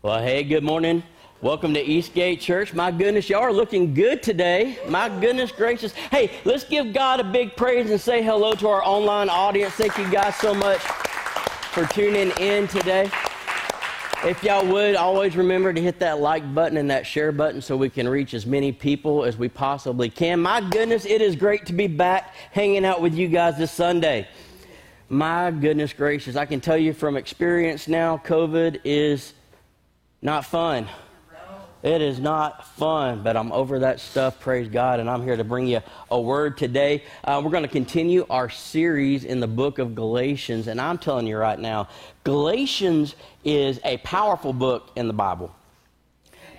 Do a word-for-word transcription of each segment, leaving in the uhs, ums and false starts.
Well, hey, good morning. Welcome to Eastgate Church. My goodness, y'all are looking good today. My goodness gracious. Hey, let's give God a big praise and say hello to our online audience. Thank you guys so much for tuning in today. If y'all would, always remember to hit that like button and that share button so we can reach as many people as we possibly can. My goodness, it is great to be back hanging out with you guys this Sunday. My goodness gracious, I can tell you from experience now, COVID is not fun. It is not fun, but I'm over that stuff, praise God, and I'm here to bring you a word today. Uh, we're going to continue our series in the book of Galatians, and I'm telling you right now, Galatians is a powerful book in the Bible.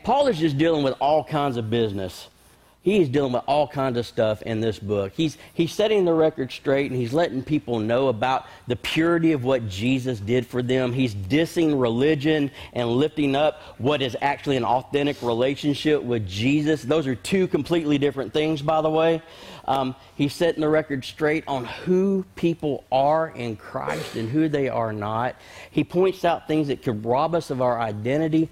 Paul is just dealing with all kinds of business. He's dealing with all kinds of stuff in this book. He's, he's setting the record straight, and he's letting people know about the purity of what Jesus did for them. He's dissing religion and lifting up what is actually an authentic relationship with Jesus. Those are two completely different things, by the way. Um, he's setting the record straight on who people are in Christ and who they are not. He points out things that could rob us of our identity,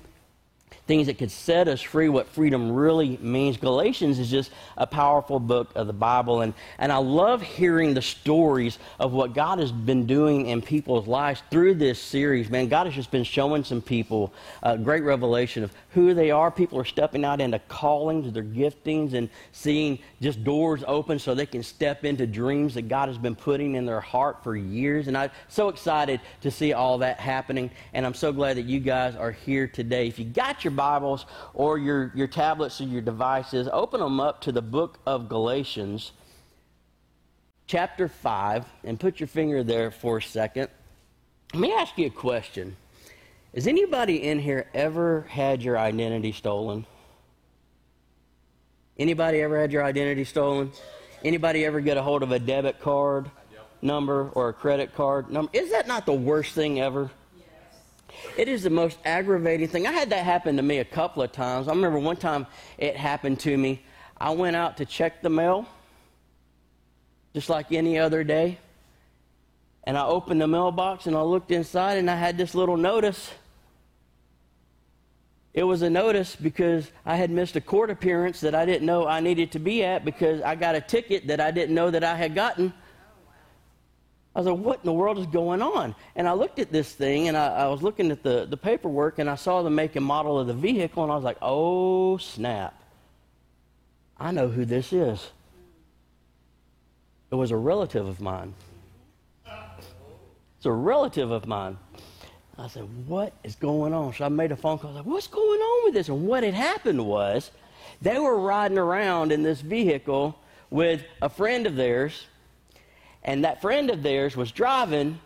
things that could set us free, what freedom really means. Galatians is just a powerful book of the Bible, and, and I love hearing the stories of what God has been doing in people's lives through this series. Man, God has just been showing some people a great revelation of who they are. People are stepping out into callings, their giftings, and seeing just doors open so they can step into dreams that God has been putting in their heart for years, and I'm so excited to see all that happening, and I'm so glad that you guys are here today. If you got your Bibles or your, your tablets or your devices, open them up to the book of Galatians, chapter five, and put your finger there for a second. Let me ask you a question. Has anybody in here ever had your identity stolen? Anybody ever had your identity stolen? Anybody ever get a hold of a debit card number or a credit card number? Is that not the worst thing ever? It is the most aggravating thing. I had that happen to me a couple of times. I remember one time it happened to me. I went out to check the mail, just like any other day. And I opened the mailbox and I looked inside and I had this little notice. It was a notice because I had missed a court appearance that I didn't know I needed to be at because I got a ticket that I didn't know that I had gotten. I was like, what in the world is going on? And I looked at this thing, and I, I was looking at the, the paperwork, and I saw the make and model of the vehicle, and I was like, oh, snap. I know who this is. It was a relative of mine. It's a relative of mine. I said, what is going on? So I made a phone call. I was like, what's going on with this? And what had happened was they were riding around in this vehicle with a friend of theirs, and that friend of theirs was driving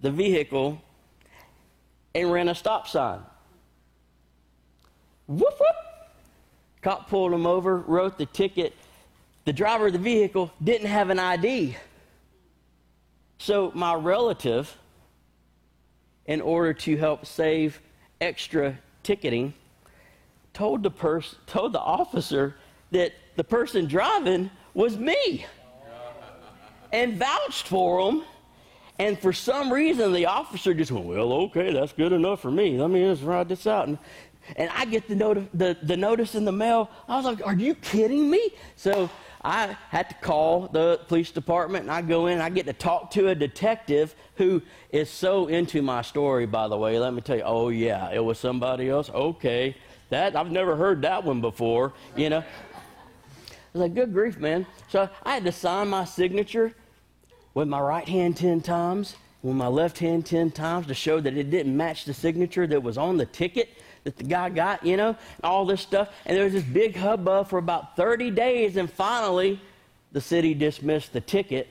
the vehicle and ran a stop sign. Whoop, whoop. Cop pulled him over, wrote the ticket. The driver of the vehicle didn't have an I D. So my relative, in order to help save extra ticketing, told the pers- told the officer that the person driving was me, and vouched for him, and for some reason the officer just went, well, okay, that's good enough for me. Let me just ride this out. And, and I get the, noti- the, the notice in the mail. I was like, are you kidding me? So I had to call the police department, and I go in, and I get to talk to a detective who is so into my story, by the way. Let me tell you, oh, yeah, it was somebody else? Okay. That I've never heard that one before, you know. I was like, good grief, man. So I had to sign my signature with my right hand ten times, with my left hand ten times to show that it didn't match the signature that was on the ticket that the guy got, you know, and all this stuff. And there was this big hubbub for about thirty days, and finally the city dismissed the ticket,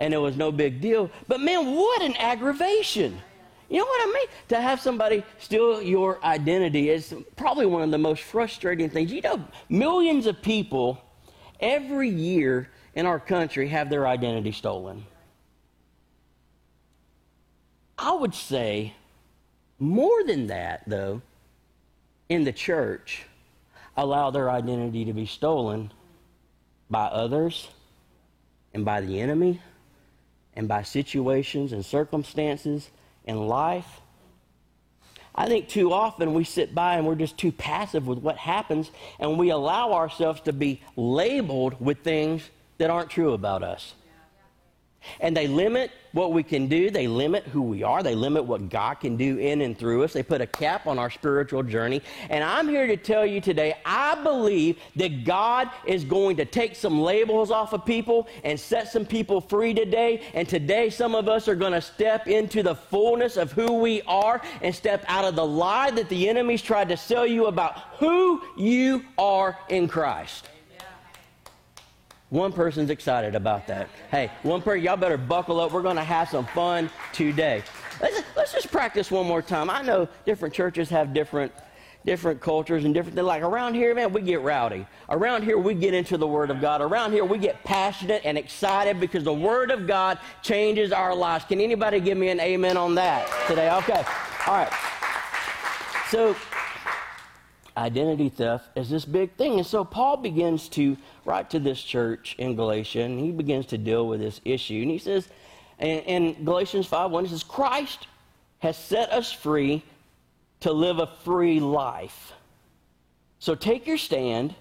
and it was no big deal. But, man, what an aggravation. You know what I mean? To have somebody steal your identity is probably one of the most frustrating things. You know, millions of people every year in our country have their identity stolen. I would say more than that, though, in the church, allow their identity to be stolen by others and by the enemy and by situations and circumstances in life. I think too often we sit by and we're just too passive with what happens, and we allow ourselves to be labeled with things that aren't true about us. And they limit what we can do. They limit who we are. They limit what God can do in and through us. They put a cap on our spiritual journey. And I'm here to tell you today, I believe that God is going to take some labels off of people and set some people free today. And today, some of us are going to step into the fullness of who we are and step out of the lie that the enemy's tried to sell you about who you are in Christ. One person's excited about that. Hey, one person, y'all better buckle up. We're going to have some fun today. Let's, let's just practice one more time. I know different churches have different different cultures and different things. Like around here, man, we get rowdy. Around here, we get into the Word of God. Around here, we get passionate and excited because the Word of God changes our lives. Can anybody give me an amen on that today? Okay. All right. So identity theft is this big thing. And so Paul begins to write to this church in Galatia, and he begins to deal with this issue. And he says, in, in Galatians five one, he says, Christ has set us free to live a free life. So take your stand.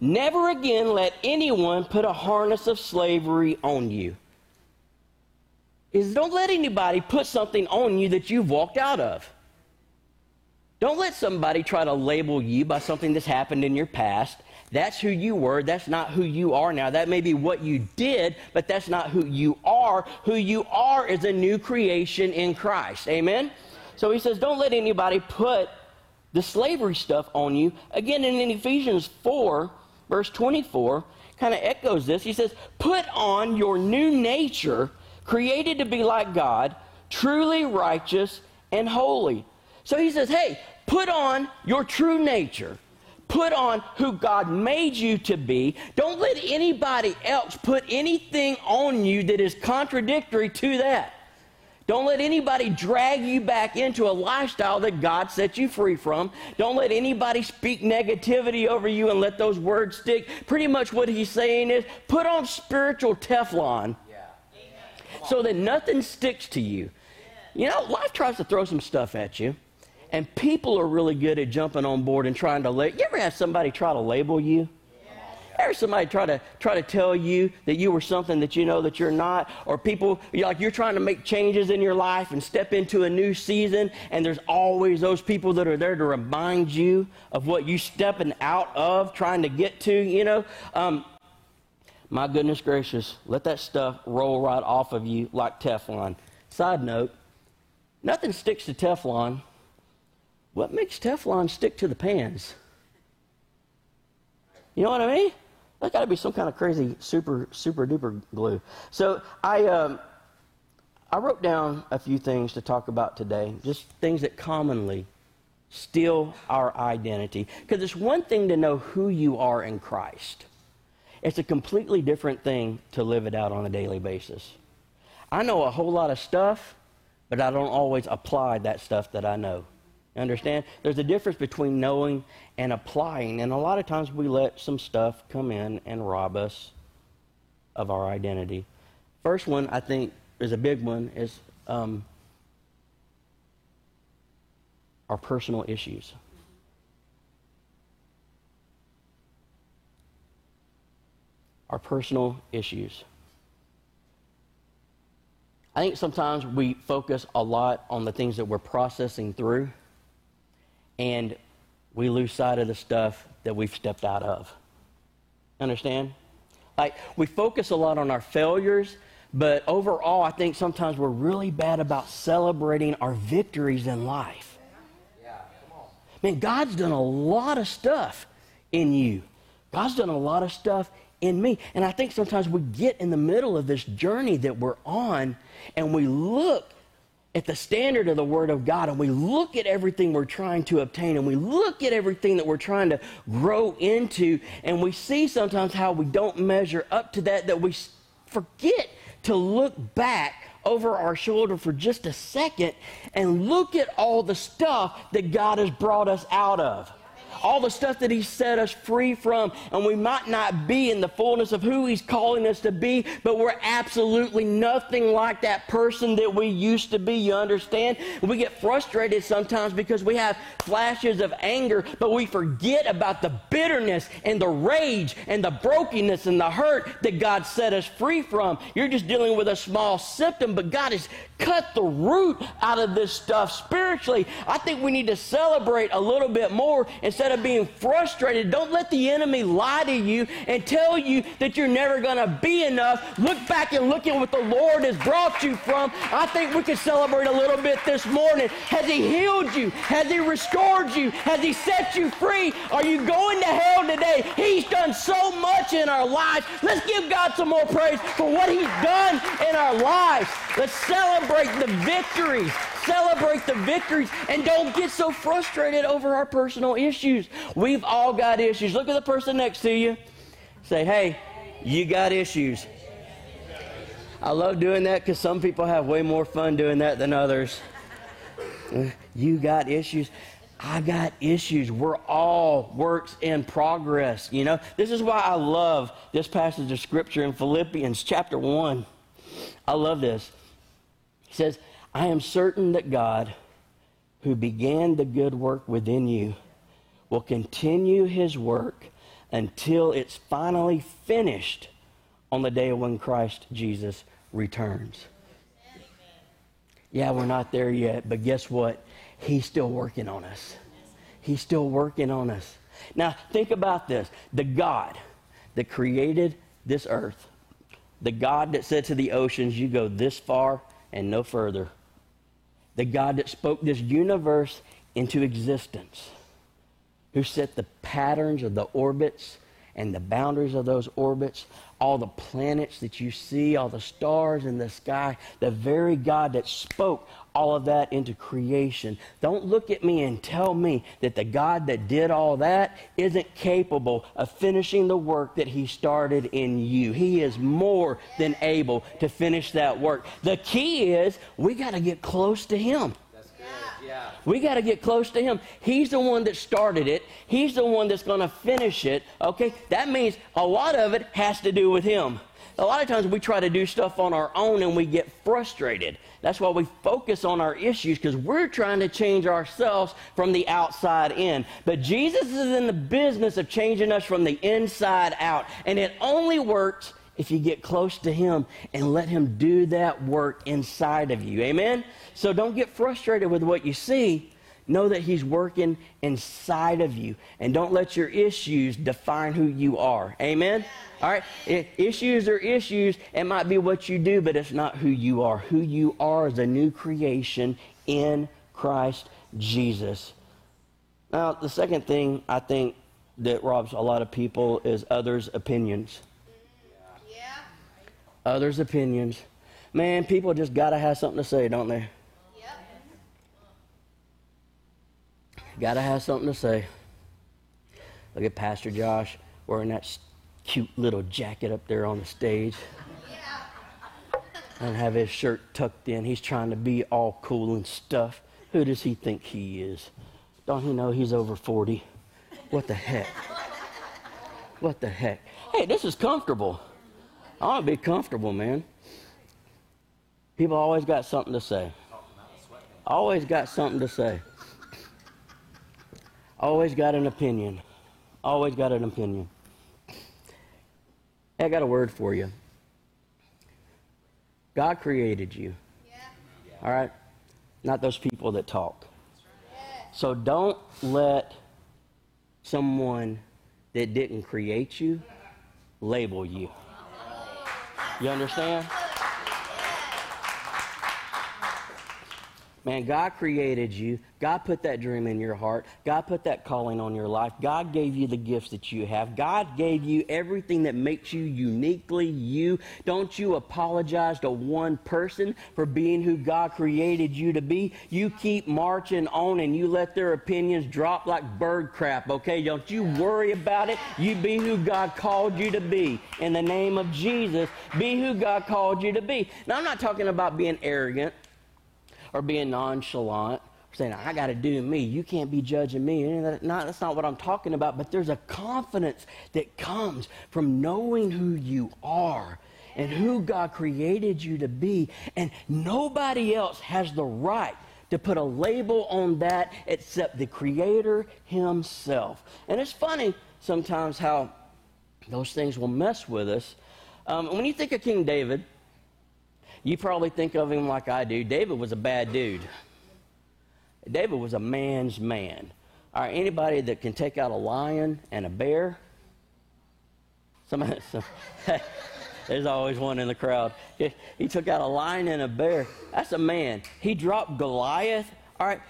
Never again let anyone put a harness of slavery on you. Is don't let anybody put something on you that you've walked out of. Don't let somebody try to label you by something that's happened in your past. That's who you were. That's not who you are now. That may be what you did, but that's not who you are. Who you are is a new creation in Christ. Amen? So he says, don't let anybody put the slavery stuff on you. Again, in Ephesians four, verse twenty-four, kind of echoes this. He says, put on your new nature, created to be like God, truly righteous and holy. So he says, hey, put on your true nature. Put on who God made you to be. Don't let anybody else put anything on you that is contradictory to that. Don't let anybody drag you back into a lifestyle that God set you free from. Don't let anybody speak negativity over you and let those words stick. Pretty much what he's saying is, put on spiritual Teflon so that nothing sticks to you. You know, life tries to throw some stuff at you. And people are really good at jumping on board and trying to let. You ever have somebody try to label you? Yeah. Ever somebody try to try to tell you that you were something that you know that you're not? Or people, you're like you're trying to make changes in your life and step into a new season, and there's always those people that are there to remind you of what you're stepping out of, trying to get to. You know, um, my goodness gracious, let that stuff roll right off of you like Teflon. Side note: nothing sticks to Teflon. What makes Teflon stick to the pans? You know what I mean? That got to be some kind of crazy super, super duper glue. So I, um, I wrote down a few things to talk about today, just things that commonly steal our identity. Because it's one thing to know who you are in Christ. It's a completely different thing to live it out on a daily basis. I know a whole lot of stuff, but I don't always apply that stuff that I know. Understand? There's a difference between knowing and applying, and a lot of times we let some stuff come in and rob us of our identity. First one, I think, is a big one, is um, our personal issues. Our personal issues. I think sometimes we focus a lot on the things that we're processing through, and we lose sight of the stuff that we've stepped out of. Understand? Like, we focus a lot on our failures, but overall, I think sometimes we're really bad about celebrating our victories in life. Yeah, come on. Man, God's done a lot of stuff in you. God's done a lot of stuff in me. And I think sometimes we get in the middle of this journey that we're on, and we look at the standard of the Word of God, and we look at everything we're trying to obtain, and we look at everything that we're trying to grow into, and we see sometimes how we don't measure up to that, that we forget to look back over our shoulder for just a second and look at all the stuff that God has brought us out of. all the stuff that he set us free from. And we might not be in the fullness of who he's calling us to be, but we're absolutely nothing like that person that we used to be, you understand? We get frustrated sometimes because we have flashes of anger, but we forget about the bitterness and the rage and the brokenness and the hurt that God set us free from. You're just dealing with a small symptom, but God has cut the root out of this stuff spiritually. I think we need to celebrate a little bit more instead of being frustrated. Don't let the enemy lie to you and tell you that you're never going to be enough. Look back and look at what the Lord has brought you from. I think we could celebrate a little bit this morning. Has he healed you? Has he restored you? Has he set you free? Are you going to hell today? He's done so much in our lives. Let's give God some more praise for what he's done in our lives. Let's celebrate the victories. Celebrate the victories and don't get so frustrated over our personal issues. We've all got issues. Look at the person next to you. Say, hey, you got issues. I love doing that because some people have way more fun doing that than others. You got issues. I got issues. We're all works in progress, you know. This is why I love this passage of Scripture in Philippians chapter one. I love this. He says, I am certain that God, who began the good work within you, will continue his work until it's finally finished on the day when Christ Jesus returns. Amen. Yeah, we're not there yet, but guess what? He's still working on us. He's still working on us. Now, think about this. The God that created this earth, the God that said to the oceans, you go this far and no further, the God that spoke this universe into existence, who set the patterns of the orbits and the boundaries of those orbits, all the planets that you see, all the stars in the sky, the very God that spoke all of that into creation. Don't look at me and tell me that the God that did all that isn't capable of finishing the work that he started in you. He is more than able to finish that work. The key is we got to get close to him. Yeah. We got to get close to him. He's the one that started it. He's the one that's going to finish it. Okay, that means a lot of it has to do with him. A lot of times we try to do stuff on our own and we get frustrated. That's why we focus on our issues, because we're trying to change ourselves from the outside in. But Jesus is in the business of changing us from the inside out, and it only works if you get close to him and let him do that work inside of you. Amen? So don't get frustrated with what you see. Know that he's working inside of you. And don't let your issues define who you are. Amen? All right? If issues are issues. It might be what you do, but it's not who you are. Who you are is a new creation in Christ Jesus. Now, the second thing I think that robs a lot of people is others' opinions. Others' opinions. Man, people just gotta have something to say, don't they? Yep. Gotta have something to say. Look at Pastor Josh wearing that cute little jacket up there on the stage. Yeah. And have his shirt tucked in. He's trying to be all cool and stuff. Who does he think he is? Don't he know he's over forty? What the heck? What the heck? Hey, this is comfortable. I want to be comfortable, man. People always got something to say. Always got something to say. Always got an opinion. Always got an opinion. Hey, I got a word for you. God created you. Yeah. All right? Not those people that talk. Yeah. So don't let someone that didn't create you label you. You understand? Man, God created you. God put that dream in your heart. God put that calling on your life. God gave you the gifts that you have. God gave you everything that makes you uniquely you. Don't you apologize to one person for being who God created you to be. You keep marching on and you let their opinions drop like bird crap, okay? Don't you worry about it. You be who God called you to be. In the name of Jesus, be who God called you to be. Now, I'm not talking about being arrogant or being nonchalant, saying, I got to do me. You can't be judging me. And that, not, that's not what I'm talking about. But there's a confidence that comes from knowing who you are and who God created you to be. And nobody else has the right to put a label on that except the Creator himself. And it's funny sometimes how those things will mess with us. Um, when you think of King David, you probably think of him like I do. David was a bad dude. David was a man's man. All right, anybody that can take out a lion and a bear? Somebody, some, there's always one in the crowd. He took out a lion and a bear. That's a man. He dropped Goliath. All right,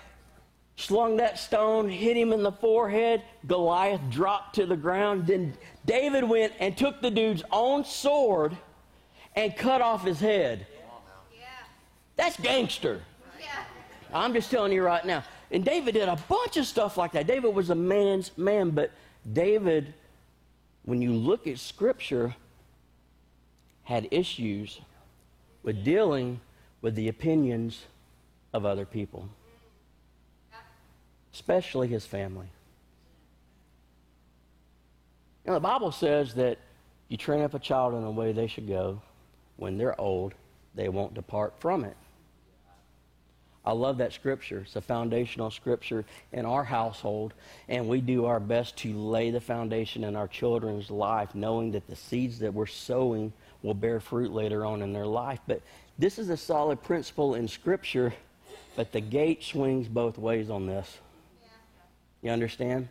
slung that stone, hit him in the forehead. Goliath dropped to the ground. Then David went and took the dude's own sword and cut off his head. Yeah. That's gangster. I'm just telling you right now. And David did a bunch of stuff like that. David was a man's man, but David, when you look at Scripture, had issues with dealing with the opinions of other people, especially his family. You know, the Bible says that you train up a child in the way they should go. When they're old, they won't depart from it. I love that scripture. It's a foundational scripture in our household, and we do our best to lay the foundation in our children's life, knowing that the seeds that we're sowing will bear fruit later on in their life. But this is a solid principle in scripture, but the gate swings both ways on this. You understand?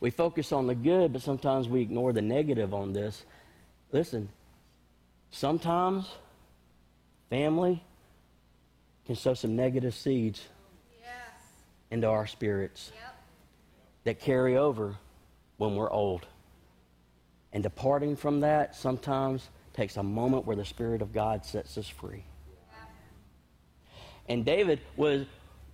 We focus on the good, but sometimes we ignore the negative on this. Listen, sometimes family can sow some negative seeds yes. into our spirits yep. that carry over when we're old. And departing from that sometimes takes a moment where the Spirit of God sets us free. Yeah. And David was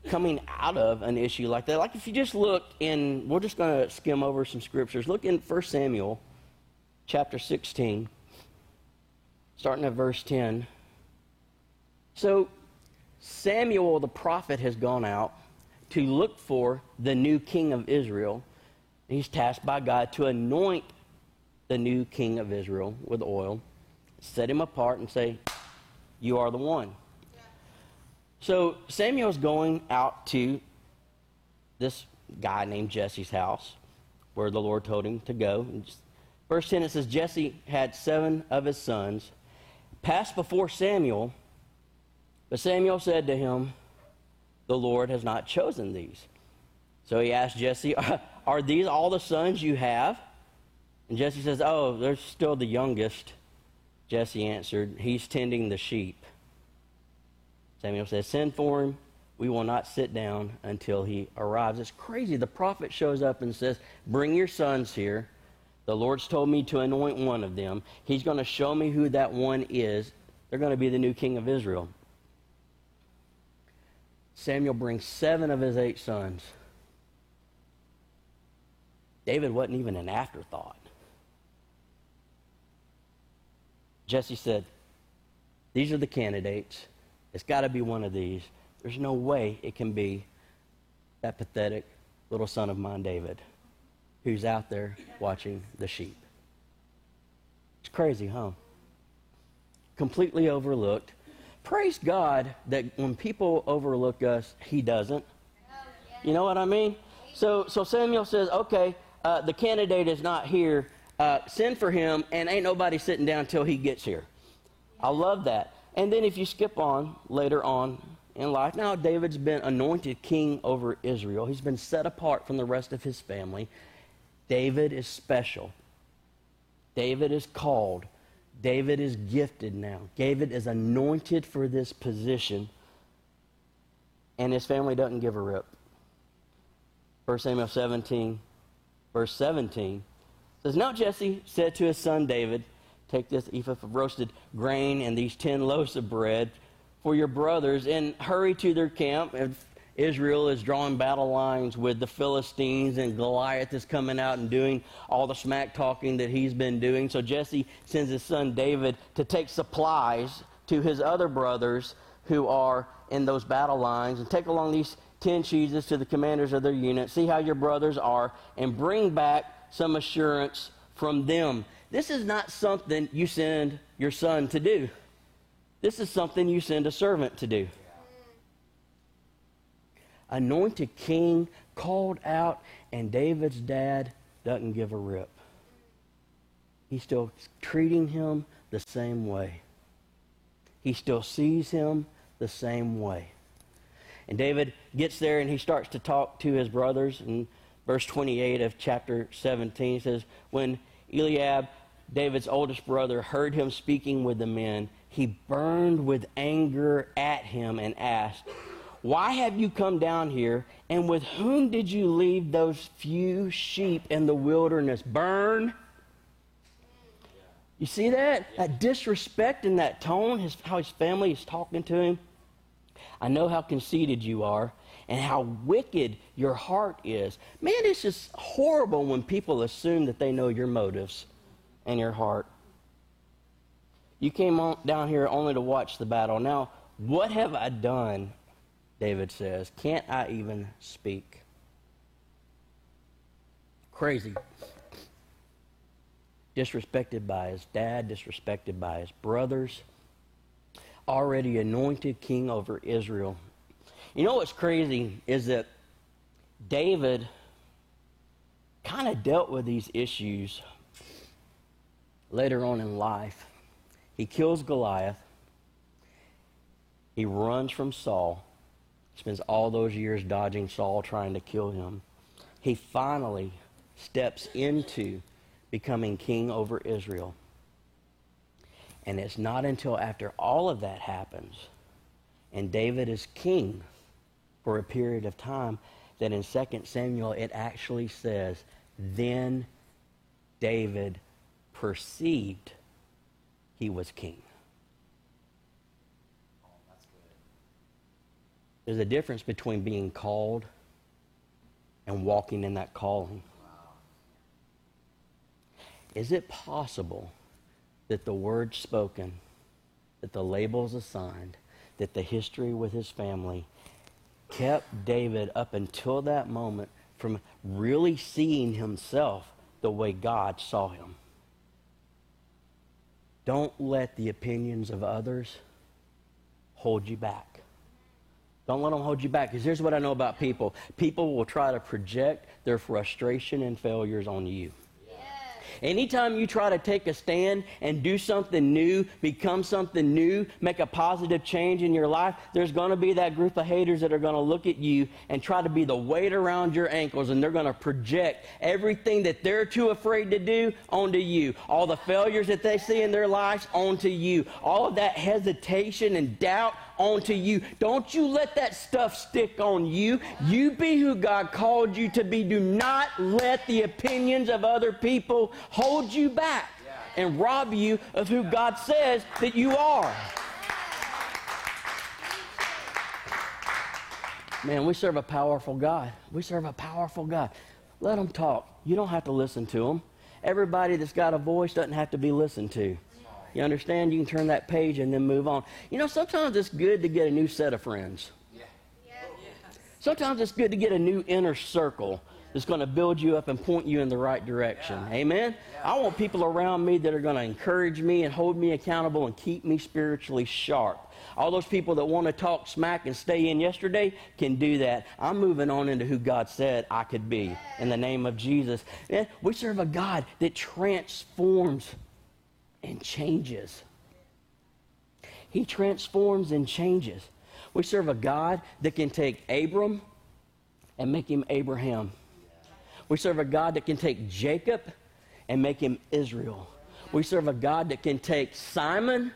coming out of an issue like that. Like if you just look in, we're just going to skim over some scriptures. Look in First Samuel chapter sixteen, starting at verse ten. So Samuel the prophet has gone out to look for the new king of Israel. He's tasked by God to anoint the new king of Israel with oil, set him apart and say, you are the one. Yeah. So Samuel's going out to this guy named Jesse's house where the Lord told him to go. And just, verse ten, it says, Jesse had seven of his sons, passed before Samuel, but Samuel said to him, the Lord has not chosen these. So he asked Jesse, are, are these all the sons you have? And Jesse says, oh, they're still the youngest. Jesse answered, he's tending the sheep. Samuel says, send for him. We will not sit down until he arrives. It's crazy. The prophet shows up and says, bring your sons here. The Lord's told me to anoint one of them. He's going to show me who that one is. They're going to be the new king of Israel. Samuel brings seven of his eight sons. David wasn't even an afterthought. Jesse said, these are the candidates. It's got to be one of these. There's no way it can be that pathetic little son of mine, David, who's out there watching the sheep. It's crazy, huh? Completely overlooked. Praise God that when people overlook us, he doesn't. You know what I mean? So so Samuel says, okay, uh, the candidate is not here. Uh, send for him, and ain't nobody sitting down till he gets here. I love that. And then if you skip on later on in life, now David's been anointed king over Israel. He's been set apart from the rest of his family. David is special. David is called. David is gifted now. David is anointed for this position, and his family doesn't give a rip. First Samuel seventeen, verse seventeen says, now Jesse said to his son David, take this ephah of roasted grain and these ten loaves of bread for your brothers, and hurry to their camp. If Israel is drawing battle lines with the Philistines, and Goliath is coming out and doing all the smack talking that he's been doing. So Jesse sends his son David to take supplies to his other brothers who are in those battle lines, and take along these ten cheeses to the commanders of their unit. See how your brothers are, and bring back some assurance from them. This is not something you send your son to do. This is something you send a servant to do. Anointed king, called out, and David's dad doesn't give a rip. He's still treating him the same way. He still sees him the same way. And David gets there and he starts to talk to his brothers. And verse twenty-eight of chapter seventeen says, when Eliab, David's oldest brother, heard him speaking with the men, he burned with anger at him and asked, why have you come down here, and with whom did you leave those few sheep in the wilderness? Burn. You see that? That disrespect in that tone, his, how his family is talking to him. I know how conceited you are and how wicked your heart is. Man, it's just horrible when people assume that they know your motives and your heart. You came on, down here only to watch the battle. Now, what have I done? David says, can't I even speak? Crazy. Disrespected by his dad, disrespected by his brothers. Already anointed king over Israel. You know what's crazy is that David kind of dealt with these issues later on in life. He kills Goliath. He runs from Saul. Spends all those years dodging Saul, trying to kill him. He finally steps into becoming king over Israel. And it's not until after all of that happens, and David is king for a period of time, that in Second Samuel it actually says, then David perceived he was king. There's a difference between being called and walking in that calling. Wow. Is it possible that the words spoken, that the labels assigned, that the history with his family kept David up until that moment from really seeing himself the way God saw him? Don't let the opinions of others hold you back. Don't let them hold you back, because here's what I know about people. People will try to project their frustration and failures on you. Yeah. Anytime you try to take a stand and do something new, become something new, make a positive change in your life, there's going to be that group of haters that are going to look at you and try to be the weight around your ankles, and they're going to project everything that they're too afraid to do onto you. All the failures that they see in their lives onto you. All of that hesitation and doubt onto you. Don't you let that stuff stick on you. You be who God called you to be. Do not let the opinions of other people hold you back and rob you of who God says that you are. Man, we serve a powerful God. We serve a powerful God. Let them talk. You don't have to listen to them. Everybody that's got a voice doesn't have to be listened to. You understand? You can turn that page and then move on. You know, sometimes it's good to get a new set of friends. Yeah. Yeah. Sometimes it's good to get a new inner circle that's going to build you up and point you in the right direction. Yeah. Amen? Yeah. I want people around me that are going to encourage me and hold me accountable and keep me spiritually sharp. All those people that want to talk smack and stay in yesterday can do that. I'm moving on into who God said I could be in the name of Jesus. And we serve a God that transforms and changes. He transforms and changes. We serve a God that can take Abram and make him Abraham. We serve a God that can take Jacob and make him Israel. We serve a God that can take Simon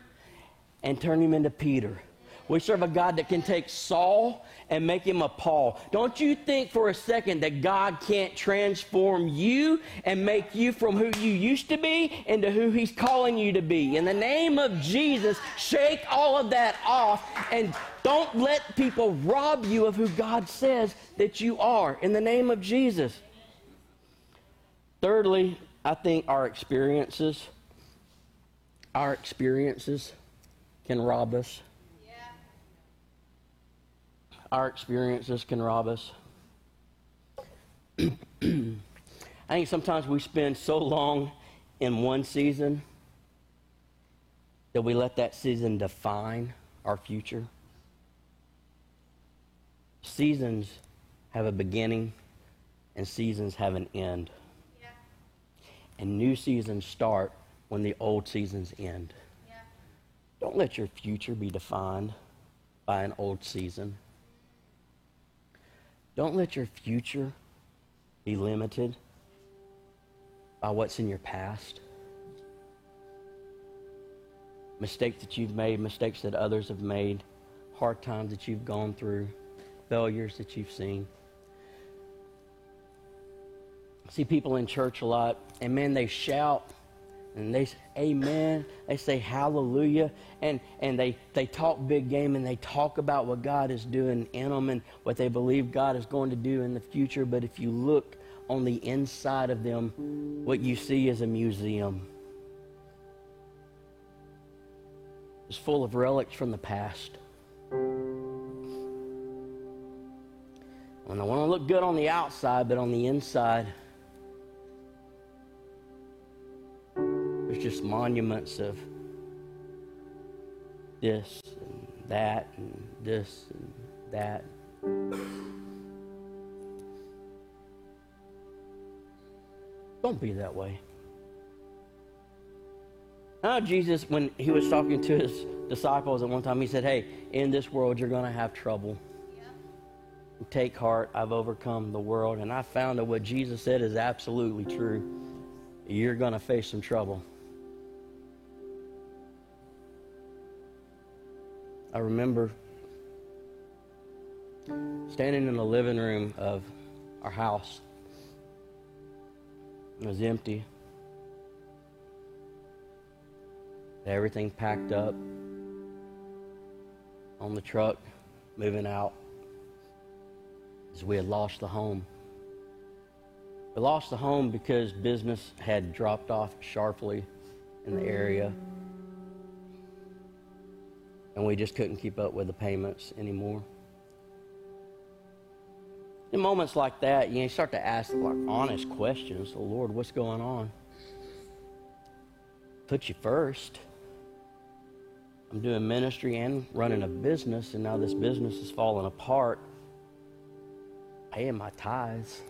and turn him into Peter. We serve a God that can take Saul and make him a Paul. Don't you think for a second that God can't transform you and make you from who you used to be into who he's calling you to be. In the name of Jesus, shake all of that off and don't let people rob you of who God says that you are. In the name of Jesus. Thirdly, I think our experiences, our experiences can rob us. our experiences can rob us. I think sometimes we spend so long in one season that we let that season define our future. Seasons have a beginning and seasons have an end. Yeah. And new seasons start when the old seasons end. Yeah. Don't let your future be defined by an old season. Don't let your future be limited by what's in your past. Mistakes that you've made, mistakes that others have made, hard times that you've gone through, failures that you've seen. I see people in church a lot, and man, they shout, and they say amen, they say hallelujah, and, and they, they talk big game, and they talk about what God is doing in them and what they believe God is going to do in the future. But if you look on the inside of them, what you see is a museum. It's full of relics from the past. And I want to look good on the outside, but on the inside, there's just monuments of this and that and this and that. Don't be that way. Now, Jesus, when he was talking to his disciples at one time, he said, hey, in this world, you're going to have trouble. Take heart, I've overcome the world. And I found that what Jesus said is absolutely true. You're going to face some trouble. I remember standing in the living room of our house. It was empty. Everything packed up on the truck, moving out. We had lost the home. We lost the home because business had dropped off sharply in the area. And we just couldn't keep up with the payments anymore. In moments like that, you know, you start to ask like honest questions. Oh, Lord, what's going on? Put you first. I'm doing ministry and running a business, and now this business is falling apart. Paying my tithes.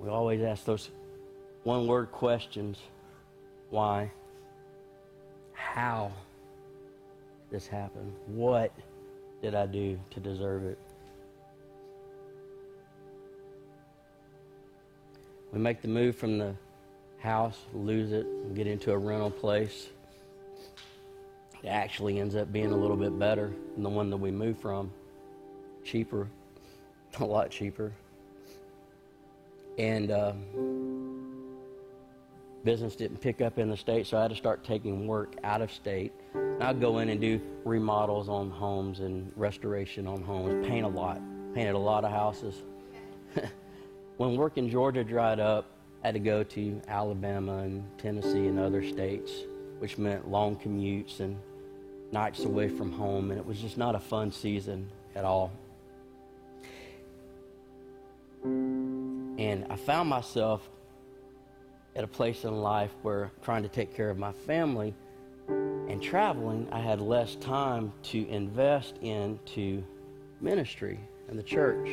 We always ask those one word questions. Why? How this happened? What did I do to deserve it? We make the move from the house, lose it, and get into a rental place. It actually ends up being a little bit better than the one that we moved from. Cheaper, a lot cheaper, and uh, business didn't pick up in the state, so I had to start taking work out of state. And I'd go in and do remodels on homes and restoration on homes, paint a lot, painted a lot of houses. When work in Georgia dried up, I had to go to Alabama and Tennessee and other states, which meant long commutes and nights away from home, and it was just not a fun season at all. And I found myself at a place in life where trying to take care of my family and traveling, I had less time to invest into ministry and the church.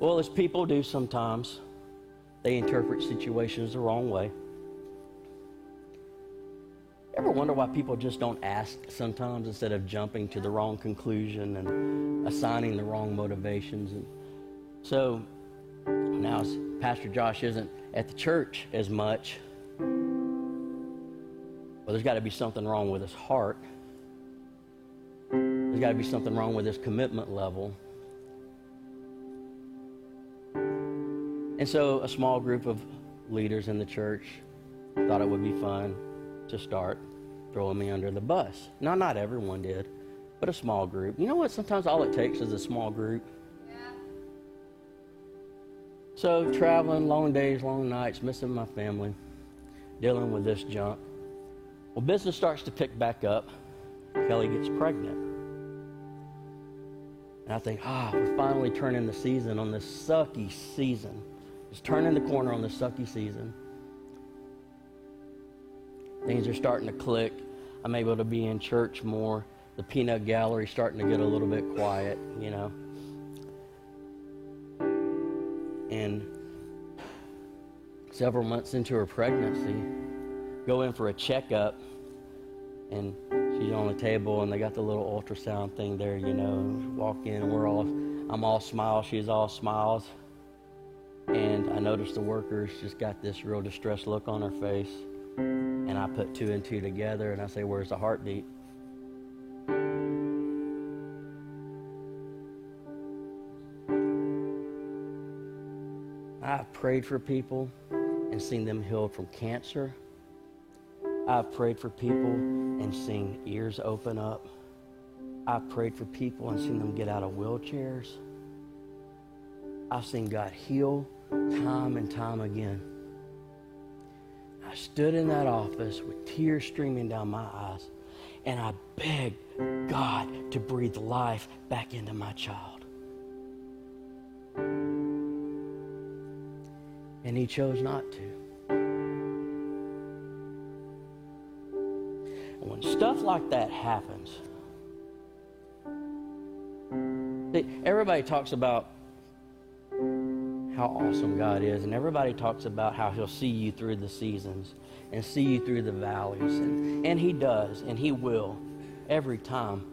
Well, as people do sometimes, they interpret situations the wrong way. Ever wonder why people just don't ask sometimes instead of jumping to the wrong conclusion and assigning the wrong motivations? And so now Pastor Josh isn't at the church as much. Well, there's got to be something wrong with his heart. There's got to be something wrong with his commitment level. And so a small group of leaders in the church thought it would be fun to start throwing me under the bus. Now, not everyone did, but a small group. You know what? Sometimes all it takes is a small group. Yeah. So traveling, long days, long nights, missing my family, dealing with this junk. Well, business starts to pick back up. Kelly gets pregnant. And I think, ah, we're finally turning the season on this sucky season. Just turning the corner on this sucky season. Things are starting to click. I'm able to be in church more. The peanut gallery's starting to get a little bit quiet, you know. And several months into her pregnancy, go in for a checkup, and she's on the table, and they got the little ultrasound thing there, you know. Walk in, and we're all, I'm all smiles, she's all smiles. And I noticed the workers just got this real distressed look on her face. And I put two and two together, and I say, where's the heartbeat? I've prayed for people and seen them healed from cancer. I've prayed for people and seen ears open up. I've prayed for people and seen them get out of wheelchairs. I've seen God heal time and time again. I stood in that office with tears streaming down my eyes, and I begged God to breathe life back into my child. And he chose not to. And when stuff like that happens, everybody talks about how awesome God is, and everybody talks about how he'll see you through the seasons and see you through the valleys, and, and he does, and he will every time.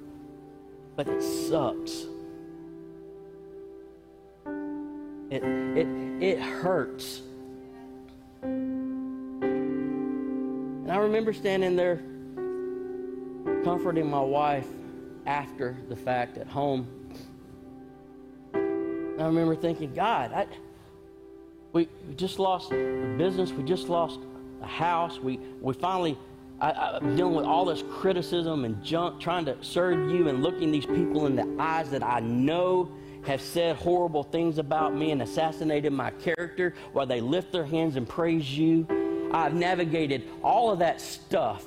But it sucks. It it it hurts. And I remember standing there comforting my wife after the fact at home. And I remember thinking, God, I we just lost the business, we just lost a house, we we finally I, I'm dealing with all this criticism and junk, trying to serve you and looking these people in the eyes that I know have said horrible things about me and assassinated my character while they lift their hands and praise you. I've navigated all of that stuff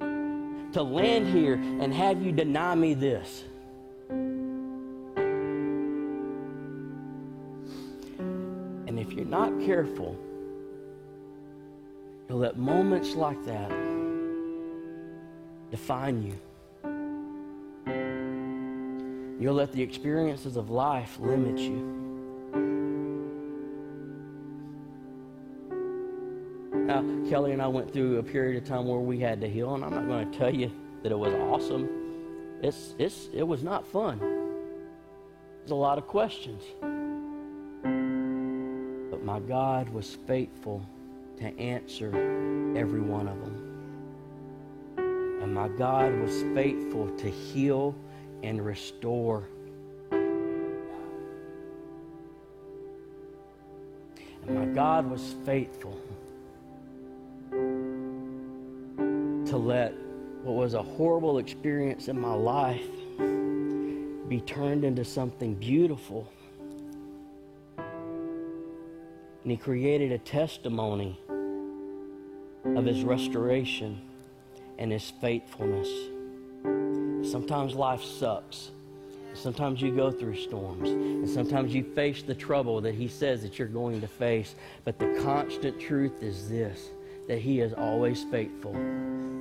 to land here and have you deny me this. And if you're not careful, you'll let moments like that define you. You'll let the experiences of life limit you. Now, Kelly and I went through a period of time where we had to heal, and I'm not going to tell you that it was awesome. It's, it's, it was not fun. There's a lot of questions. But my God was faithful to answer every one of them. And my God was faithful to heal and restore. And my God was faithful to let what was a horrible experience in my life be turned into something beautiful. And he created a testimony of his restoration and his faithfulness. Sometimes life sucks. Sometimes you go through storms. And sometimes you face the trouble that he says that you're going to face. But the constant truth is this, that he is always faithful.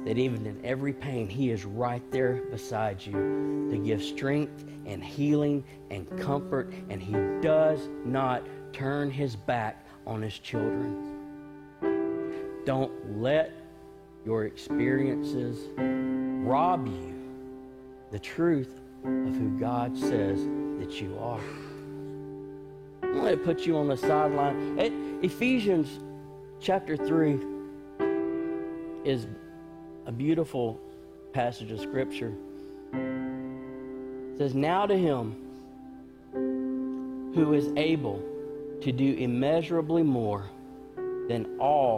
That even in every pain, he is right there beside you to give strength and healing and comfort. And he does not turn his back on his children. Don't let your experiences rob you the truth of who God says that you are. I'm going to put you on the sideline. It, Ephesians chapter three is a beautiful passage of scripture. It says, now to him who is able to do immeasurably more than all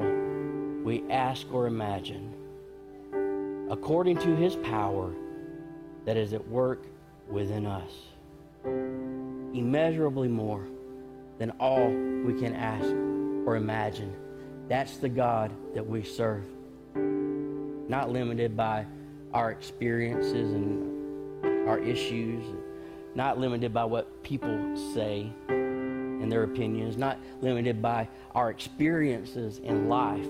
we ask or imagine, according to his power that is at work within us. Immeasurably more than all we can ask or imagine. That's the God that we serve. Not limited by our experiences and our issues, not limited by what people say and their opinions, not limited by our experiences in life,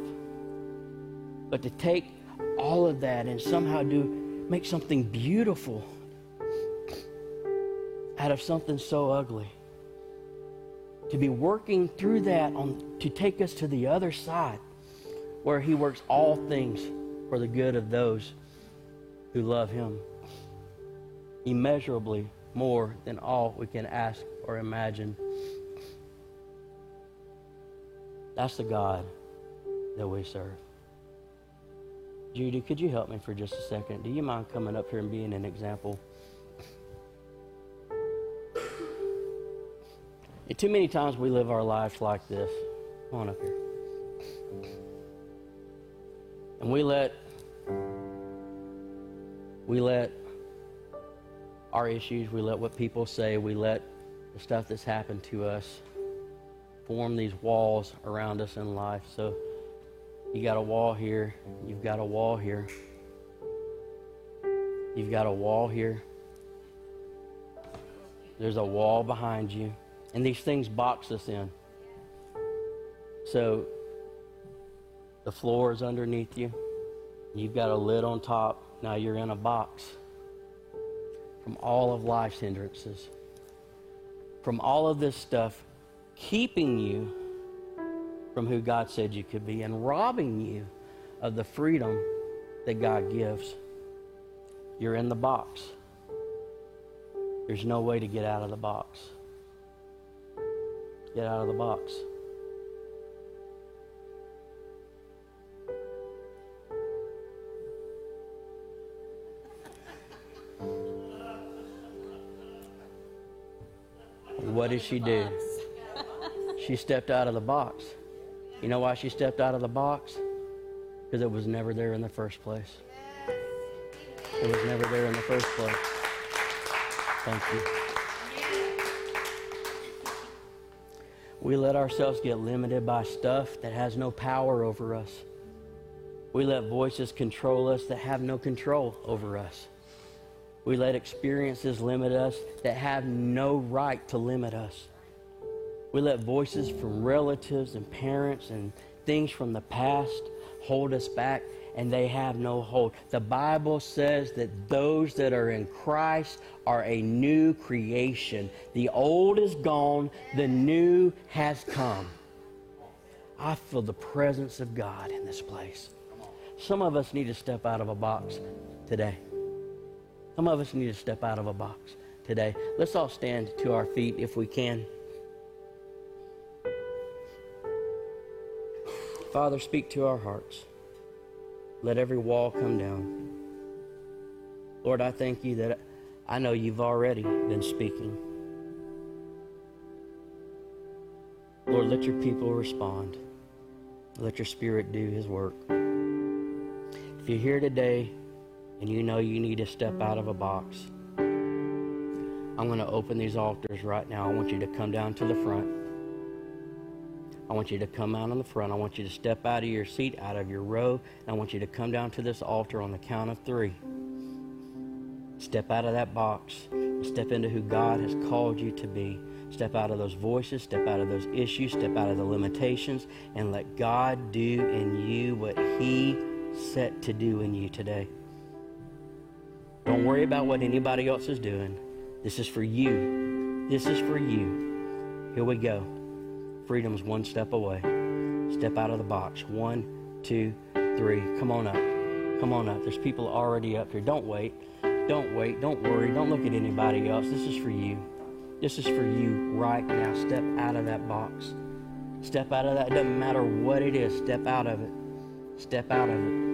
but to take all of that and somehow do make something beautiful out of something so ugly. To be working through that on to take us to the other side, where He works all things for the good of those who love Him, immeasurably more than all we can ask or imagine. That's the God that we serve. Judy, could you help me for just a second? Do you mind coming up here and being an example? And too many times we live our lives like this. Come on up here. And we let we let our issues, we let what people say, we let the stuff that's happened to us form these walls around us in life. So you got a wall here, you've got a wall here, you've got a wall here. There's a wall behind you. And these things box us in. So the floor is underneath you. You've got a lid on top. Now you're in a box from all of life's hindrances, from all of this stuff keeping you from who God said you could be and robbing you of the freedom that God gives. You're in the box. There's no way to get out of the box. Get out of the box. What did she do? She stepped out of the box. You know why she stepped out of the box? Because it was never there in the first place. It was never there in the first place. Thank you. We let ourselves get limited by stuff that has no power over us. We let voices control us that have no control over us. We let experiences limit us that have no right to limit us. We let voices from relatives and parents and things from the past hold us back, and they have no hold. The Bible says that those that are in Christ are a new creation. The old is gone, the new has come. I feel the presence of God in this place. Some of us need to step out of a box today. Some of us need to step out of a box today. Let's all stand to our feet if we can. Father, speak to our hearts. Let every wall come down. Lord, I thank you that I know you've already been speaking. Lord, let your people respond. Let your Spirit do his work. If you're here today and you know you need to step out of a box, I'm going to open these altars right now. I want you to come down to the front. I want you to come out on the front. I want you to step out of your seat, out of your row. And I want you to come down to this altar on the count of three. Step out of that box. Step into who God has called you to be. Step out of those voices. Step out of those issues. Step out of the limitations. And let God do in you what He set to do in you today. Don't worry about what anybody else is doing. This is for you. This is for you. Here we go. Freedom's one step away. Step out of the box. One, two, three. Come on up. Come on up. There's people already up here. Don't wait. Don't wait. Don't worry. Don't look at anybody else. This is for you. This is for you right now. Step out of that box. Step out of that. It doesn't matter what it is. Step out of it. Step out of it.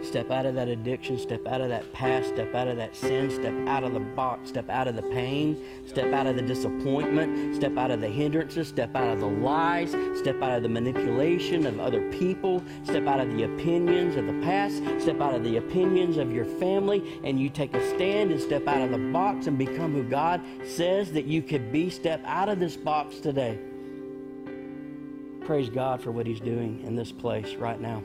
Step out of that addiction. Step out of that past. Step out of that sin. Step out of the box. Step out of the pain. Step out of the disappointment. Step out of the hindrances. Step out of the lies. Step out of the manipulation of other people. Step out of the opinions of the past. Step out of the opinions of your family. And you take a stand and step out of the box and become who God says that you could be. Step out of this box today. Praise God for what He's doing in this place right now.